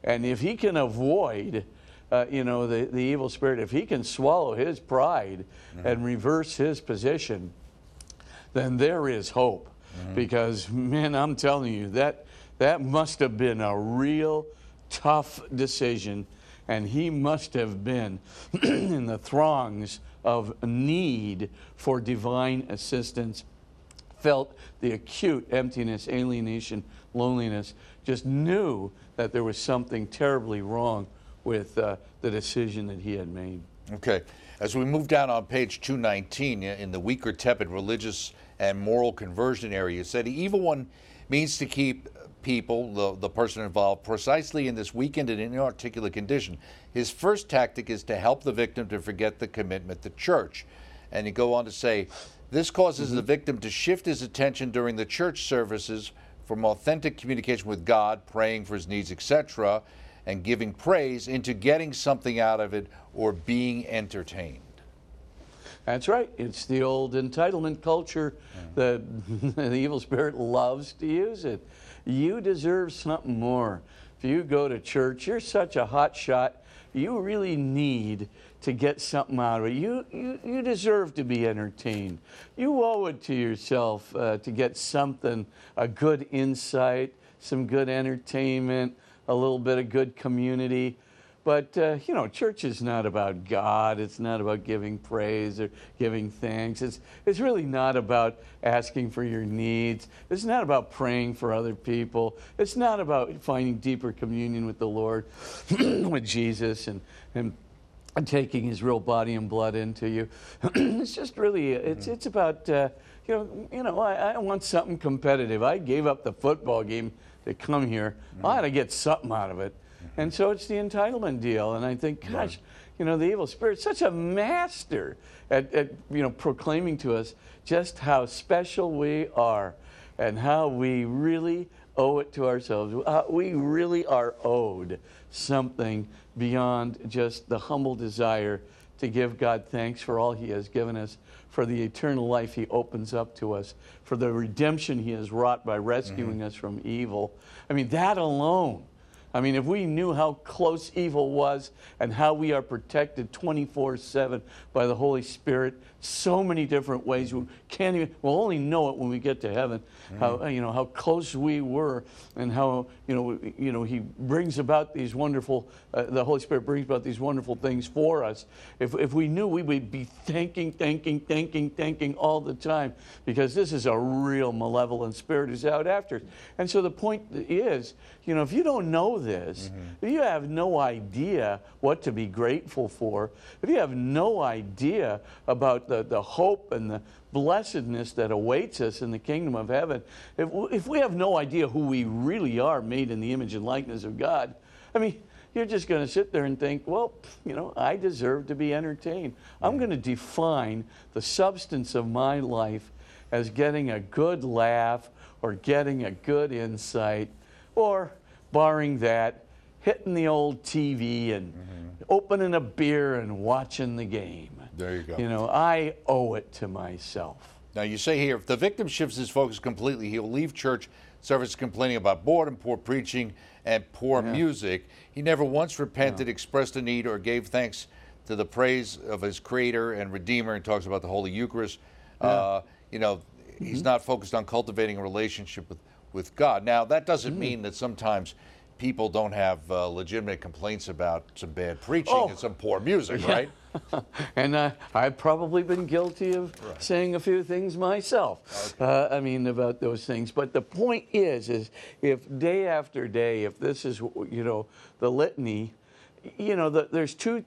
and if he can avoid, uh, you know, the, the evil spirit, if he can swallow his pride mm-hmm. and reverse his position, then there is hope. Mm-hmm. Because, man, I'm telling you, that, that must have been a real tough decision. And he must have been in the throngs of need for divine assistance, felt the acute emptiness, alienation, loneliness, just knew that there was something terribly wrong with uh, the decision that he had made. Okay. As we move down on page two nineteen, in the weak or tepid religious and moral conversion area, you said the evil one means to keep people, the, the person involved, precisely in this weakened and inarticulate condition. His first tactic is to help the victim to forget the commitment to church. And you go on to say, this causes mm-hmm. the victim to shift his attention during the church services from authentic communication with God, praying for his needs, et cetera, and giving praise, into getting something out of it or being entertained. That's right. It's the old entitlement culture. Mm-hmm. The, the evil spirit loves to use it. You deserve something more. If you go to church, you're such a hot shot. You really need to get something out of it. You, you, you deserve to be entertained. You owe it to yourself uh, to get something, a good insight, some good entertainment, a little bit of good community. But, uh, you know, church is not about God. It's not about giving praise or giving thanks. It's, it's really not about asking for your needs. It's not about praying for other people. It's not about finding deeper communion with the Lord, with Jesus, and, and taking his real body and blood into you. It's just really, it's, it's about, uh, you know, you know I, I want something competitive. I gave up the football game to come here. I ought to get something out of it. And so it's the entitlement deal, and I think, gosh, you know, the evil spirit's such a master at, at, you know, proclaiming to us just how special we are, and how we really owe it to ourselves. Uh, we really are owed something beyond just the humble desire to give God thanks for all he has given us, for the eternal life he opens up to us, for the redemption he has wrought by rescuing mm-hmm. us from evil. I mean, that alone. I mean, if we knew how close evil was and how we are protected twenty-four seven by the Holy Spirit, so many different ways, we can't even, we'll only know it when we get to heaven, mm. how, you know, how close we were and how, you know, you know, he brings about these wonderful, uh, the Holy Spirit brings about these wonderful things for us. If, if we knew, we would be thanking, thanking, thanking, thanking all the time, because this is a real malevolent spirit who's out after us. And so the point is, you know, if you don't know this, mm-hmm. if you have no idea what to be grateful for, if you have no idea about the, the hope and the blessedness that awaits us in the kingdom of heaven, if, if we have no idea who we really are, made in the image and likeness of God, I mean, you're just going to sit there and think, well, you know, I deserve to be entertained. Yeah. I'm going to define the substance of my life as getting a good laugh or getting a good insight, or barring that, hitting the old T V and mm-hmm. opening a beer and watching the game. There you go. You know, I owe it to myself. Now, you say here, if the victim shifts his focus completely, he'll leave church service complaining about boredom, poor preaching, and poor yeah. music. He never once repented, no. expressed a need, or gave thanks to the praise of his Creator and Redeemer, and talks about the Holy Eucharist. Yeah. Uh, you know, mm-hmm. he's not focused on cultivating a relationship with with God. Now, that doesn't mm. mean that sometimes people don't have uh, legitimate complaints about some bad preaching oh. and some poor music, yeah. right? And uh, I've probably been guilty of right. saying a few things myself, okay. uh, I mean, about those things. But the point is, is if day after day, if this is, you know, the litany, you know, the, there's two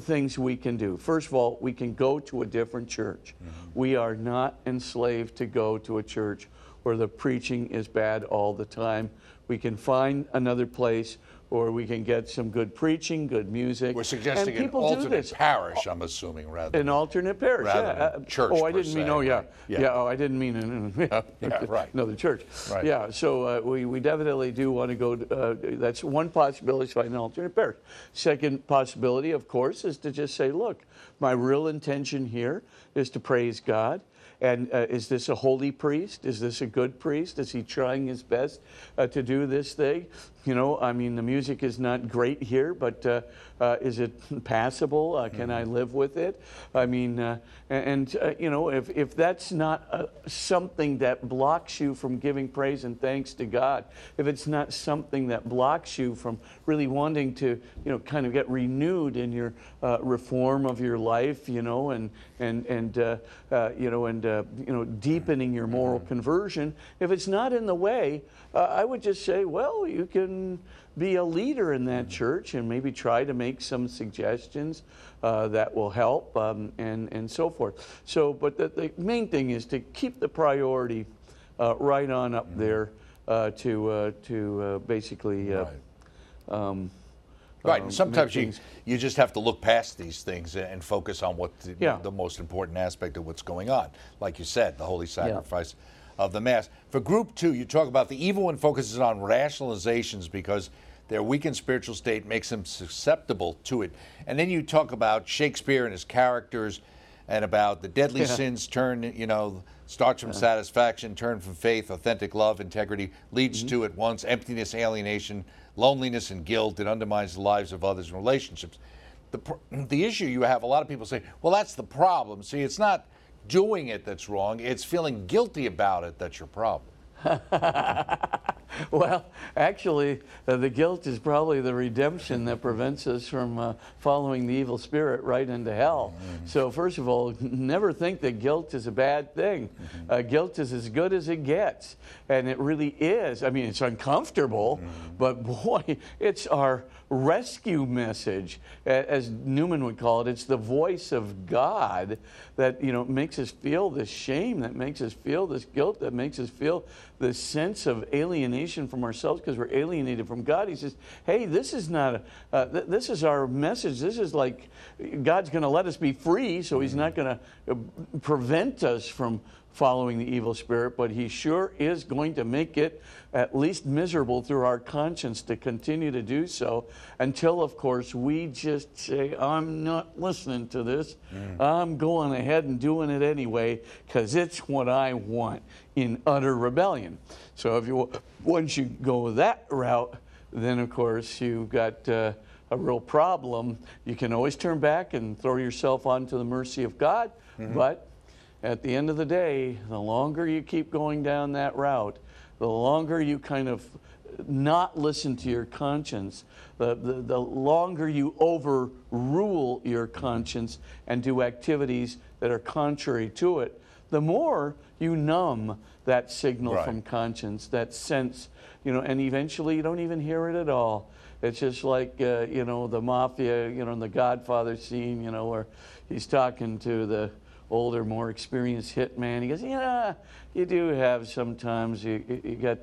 things we can do. First of all, we can go to a different church. Mm-hmm. We are not enslaved to go to a church where the preaching is bad all the time. We can find another place, or we can get some good preaching, good music. We're suggesting and an alternate parish, I'm assuming, rather an than, alternate parish, rather yeah. than church. Oh, I didn't se, mean. Oh, yeah. yeah, yeah. Oh, I didn't mean an, uh, yeah, right. another church. Right. Yeah. So uh, we we definitely do want to go. To, uh, that's one possibility, is find an alternate parish. Second possibility, of course, is to just say, look, my real intention here is to praise God. And uh, is this a holy priest? Is this a good priest? Is he trying his best uh, to do this thing? You know, I mean, the music is not great here, but uh, uh, is it passable? Uh, can mm-hmm. I live with it? I mean, uh, and, uh, you know, if, if that's not uh, something that blocks you from giving praise and thanks to God, if it's not something that blocks you from really wanting to, you know, kind of get renewed in your uh, reform of your life, you know, and, and, and uh, uh, you know, and, uh, you know, deepening your moral mm-hmm. conversion, if it's not in the way, uh, I would just say, well, you can be a leader in that church and maybe try to make some suggestions uh, that will help um, and, and so forth. So, but the, the main thing is to keep the priority uh, right on up mm-hmm. there uh, to, uh, to uh, basically... Uh, right. Um, right, and sometimes you, you just have to look past these things and focus on what the, yeah. the most important aspect of what's going on. Like you said, the Holy Sacrifice. Yeah. Of the Mass. For group two, you talk about the evil one focuses on rationalizations because their weakened spiritual state makes them susceptible to it. And then you talk about Shakespeare and his characters and about the deadly yeah. sins turn, you know, starts from yeah. satisfaction, turn from faith, authentic love, integrity, leads mm-hmm. to at once emptiness, alienation, loneliness, and guilt. It undermines the lives of others and relationships. The, the issue you have, a lot of people say, well, that's the problem. See, it's not doing it that's wrong, it's feeling guilty about it that's your problem. Well, actually, uh, the guilt is probably the redemption that prevents us from uh, following the evil spirit right into hell. Mm-hmm. So first of all, never think that guilt is a bad thing. Mm-hmm. uh, guilt is as good as it gets, and it really is. I mean, it's uncomfortable, mm-hmm. but boy, it's our rescue message, as Newman would call it. It's the voice of God that, you know, makes us feel this shame, that makes us feel this guilt, that makes us feel this sense of alienation from ourselves because we're alienated from God. He says, hey, this is not, a, uh, th this is our message. This is like God's going to let us be free, so he's not going to prevent us from following the evil spirit, but he sure is going to make it at least miserable through our conscience to continue to do so until, of course, we just say, I'm not listening to this. Mm. I'm going ahead and doing it anyway because it's what I want, in utter rebellion. So if you, once you go that route, then, of course, you've got uh, a real problem. You can always turn back and throw yourself onto the mercy of God, mm-hmm. but at the end of the day, the longer you keep going down that route, the longer you kind of not listen to your conscience, the, the, the longer you overrule your conscience and do activities that are contrary to it, the more you numb that signal right. from conscience, that sense, you know, and eventually you don't even hear it at all. It's just like, uh, you know, the mafia, you know, in the Godfather scene, you know, where he's talking to the older, more experienced hitman. He goes, yeah, you do have sometimes, you, you got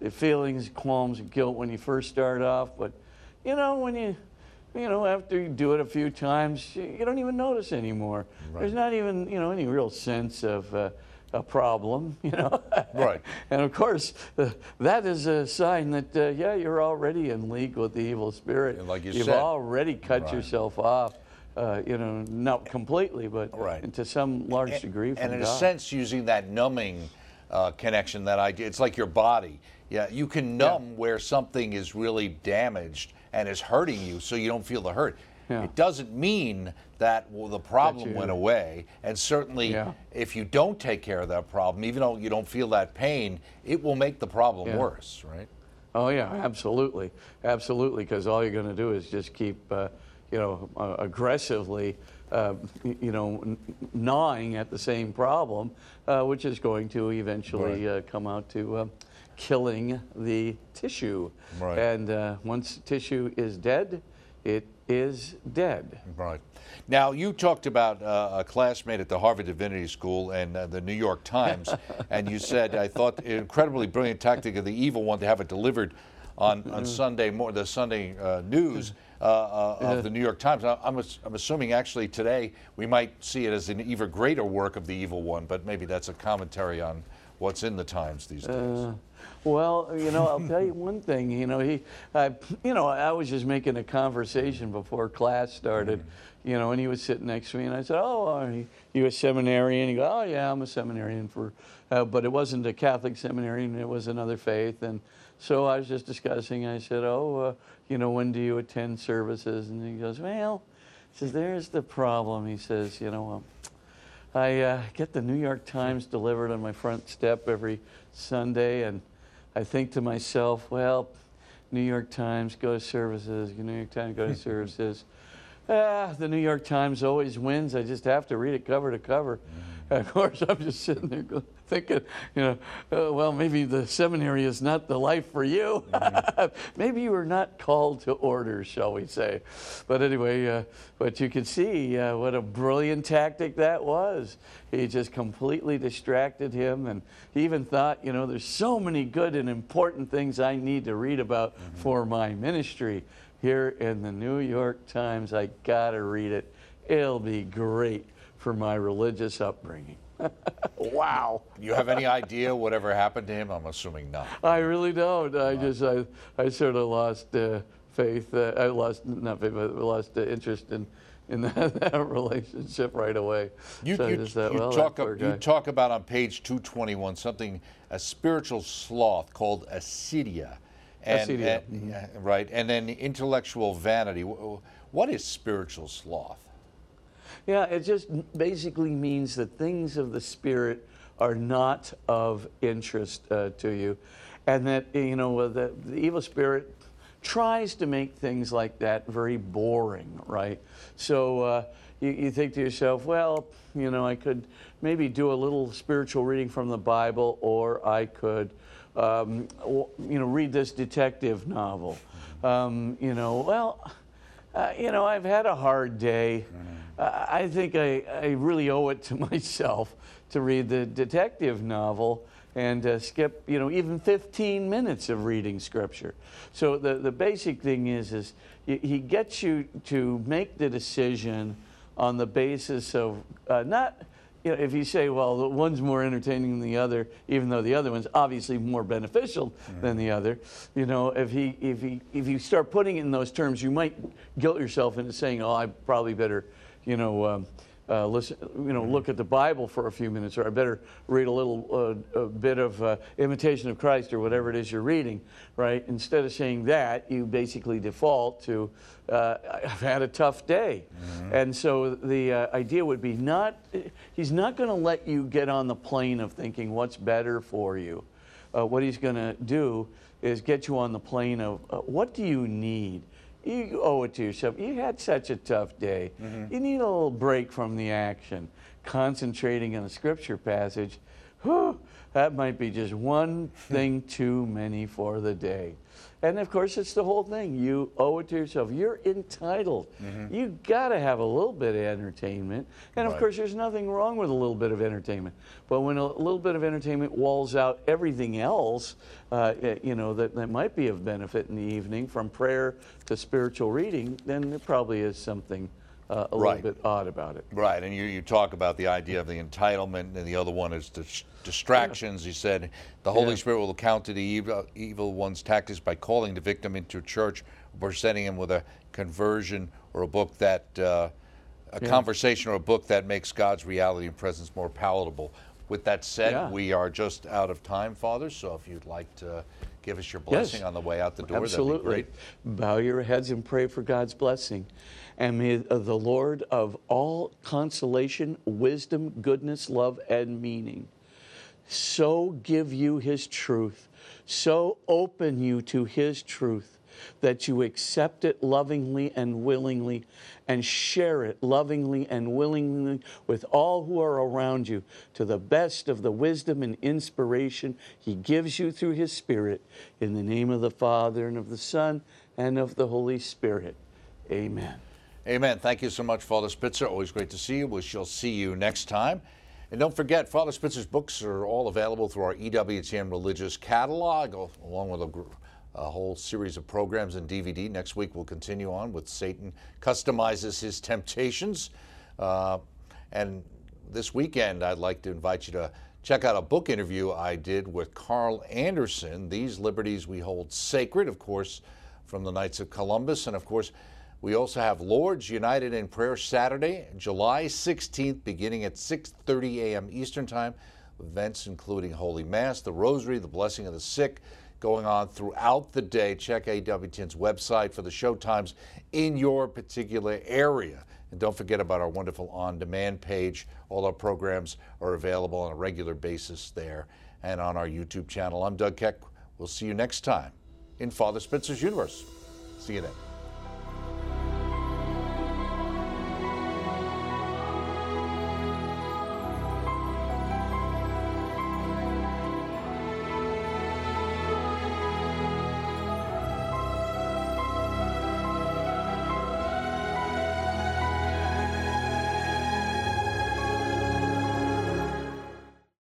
the feelings, qualms, and guilt when you first start off, but, you know, when you... You know, after you do it a few times, you don't even notice anymore. Right. There's not even, you know, any real sense of uh, a problem, you know. Right. And of course, uh, that is a sign that, uh, yeah, you're already in league with the evil spirit. And like you You've said. already cut right. yourself off, uh, you know, not completely, but right. to some large and, degree from And in God. a sense, using that numbing uh, connection that I do, it's like your body. Yeah, you can numb yeah. where something is really damaged and is hurting you, so you don't feel the hurt. Yeah. It doesn't mean that well, the problem that you, went away, and certainly yeah. if you don't take care of that problem, even though you don't feel that pain, it will make the problem yeah. worse, right? Oh yeah, absolutely, absolutely, because all you're going to do is just keep, uh, you know, uh, aggressively, uh, you know, gnawing at the same problem, uh, which is going to eventually right. uh, come out to... Uh, killing the tissue. Right. And uh, once tissue is dead, it is dead. Right. Now, you talked about uh, a classmate at the Harvard Divinity School and uh, the New York Times, and you said, I thought, incredibly brilliant tactic of the evil one to have it delivered on, on Sunday, more, the Sunday uh, news uh, uh, of the New York Times. Now, I'm, I'm assuming, actually, today we might see it as an even greater work of the evil one, but maybe that's a commentary on what's in the Times these days. Uh, Well, you know, I'll tell you one thing. You know, he, I, you know, I was just making a conversation before class started, mm-hmm. you know, and he was sitting next to me, and I said, "Oh, you a seminarian?" He goes, "Oh, yeah, I'm a seminarian for," uh, but it wasn't a Catholic seminarian; it was another faith. And so I was just discussing. I said, "Oh, uh, you know, when do you attend services?" And he goes, "Well," he says, "there's the problem." He says, "You know." Um, I uh, get the New York Times delivered on my front step every Sunday, and I think to myself, well, New York Times, go to services, New York Times, go to services. Ah, the New York Times always wins. I just have to read it cover to cover. And of course, I'm just sitting there going, thinking, you know, uh, well, maybe the seminary is not the life for you. Maybe you were not called to order, shall we say. But anyway, uh, but you can see uh, what a brilliant tactic that was. He just completely distracted him, and he even thought, you know, there's so many good and important things I need to read about mm-hmm. for my ministry. Here in the New York Times, I gotta read it. It'll be great for my religious upbringing. Wow. You have any idea whatever happened to him? I'm assuming not. I really don't. I just, I, I sort of lost uh, faith. Uh, I lost, not faith, but lost uh, interest in, in that, that relationship right away. You, so you, just thought, you, well, talk a, you talk about on page two twenty-one something, a spiritual sloth called acedia. And, acedia. And, mm-hmm. Right. And then intellectual vanity. What is spiritual sloth? Yeah, it just basically means that things of the spirit are not of interest uh, to you, and that, you know, the, the evil spirit tries to make things like that very boring, right? So uh, you, you think to yourself, well, you know, I could maybe do a little spiritual reading from the Bible, or I could, um, you know, read this detective novel. Um, you know, well, uh, you know, I've had a hard day. Mm-hmm. Uh, I think I, I really owe it to myself to read the detective novel and uh, skip, you know, even fifteen minutes of reading Scripture. So the, the basic thing is, is he gets you to make the decision on the basis of uh, not you know, if you say, well, one's more entertaining than the other, even though the other one's obviously more beneficial mm-hmm. than the other, you know, if he, if he, if you start putting it in those terms, you might guilt yourself into saying, oh, I probably better, you know, um, uh, listen, you know, mm-hmm. look at the Bible for a few minutes, or I better read a little uh, a bit of uh, Imitation of Christ, or whatever it is you're reading, right? Instead of saying that, you basically default to, uh, I've had a tough day. Mm-hmm. And so the uh, idea would be not, he's not going to let you get on the plane of thinking what's better for you. Uh, what he's going to do is get you on the plane of uh, what do you need? You owe it to yourself. You had such a tough day. Mm-hmm. You need a little break from the action. Concentrating on a scripture passage, whew, that might be just one thing too many for the day. And of course, it's the whole thing. You owe it to yourself. You're entitled. Mm-hmm. You gotta have a little bit of entertainment. And right. of course, there's nothing wrong with a little bit of entertainment. But when a little bit of entertainment walls out everything else, uh, you know, that, that might be of benefit in the evening, from prayer to spiritual reading, then there probably is something uh, a right. little bit odd about it. Right, and you, you talk about the idea of the entitlement, and the other one is dis distractions. Yeah. You said, the Holy yeah. Spirit will counter the evil, evil one's tactics by calling the victim into church, or sending him with a conversion or a book that, uh, a yeah. conversation or a book that makes God's reality and presence more palatable. With that said, yeah. we are just out of time, Father, so if you'd like to give us your blessing yes. on the way out the door, absolutely. That'd be great. Absolutely. Bow your heads and pray for God's blessing. And may the Lord of all consolation, wisdom, goodness, love, and meaning so give you His truth, so open you to His truth, that you accept it lovingly and willingly, and share it lovingly and willingly with all who are around you, to the best of the wisdom and inspiration He gives you through His Spirit. In the name of the Father, and of the Son, and of the Holy Spirit. Amen. Amen. Thank you so much, Father Spitzer. Always great to see you. We shall see you next time. And don't forget, Father Spitzer's books are all available through our E W T N Religious Catalog, along with a a whole series of programs and D V D. Next week we'll continue on with Satan Customizes His Temptations. Uh, and this weekend I'd like to invite you to check out a book interview I did with Carl Anderson, These Liberties We Hold Sacred, of course, from the Knights of Columbus. And of course, we also have Lords United in Prayer Saturday, July sixteenth, beginning at six thirty a m Eastern Time. Events including Holy Mass, the Rosary, the Blessing of the Sick, going on throughout the day. Check A W T N's website for the show times in your particular area. And don't forget about our wonderful on-demand page. All our programs are available on a regular basis there and on our YouTube channel. I'm Doug Keck. We'll see you next time in Father Spitzer's Universe. See you then.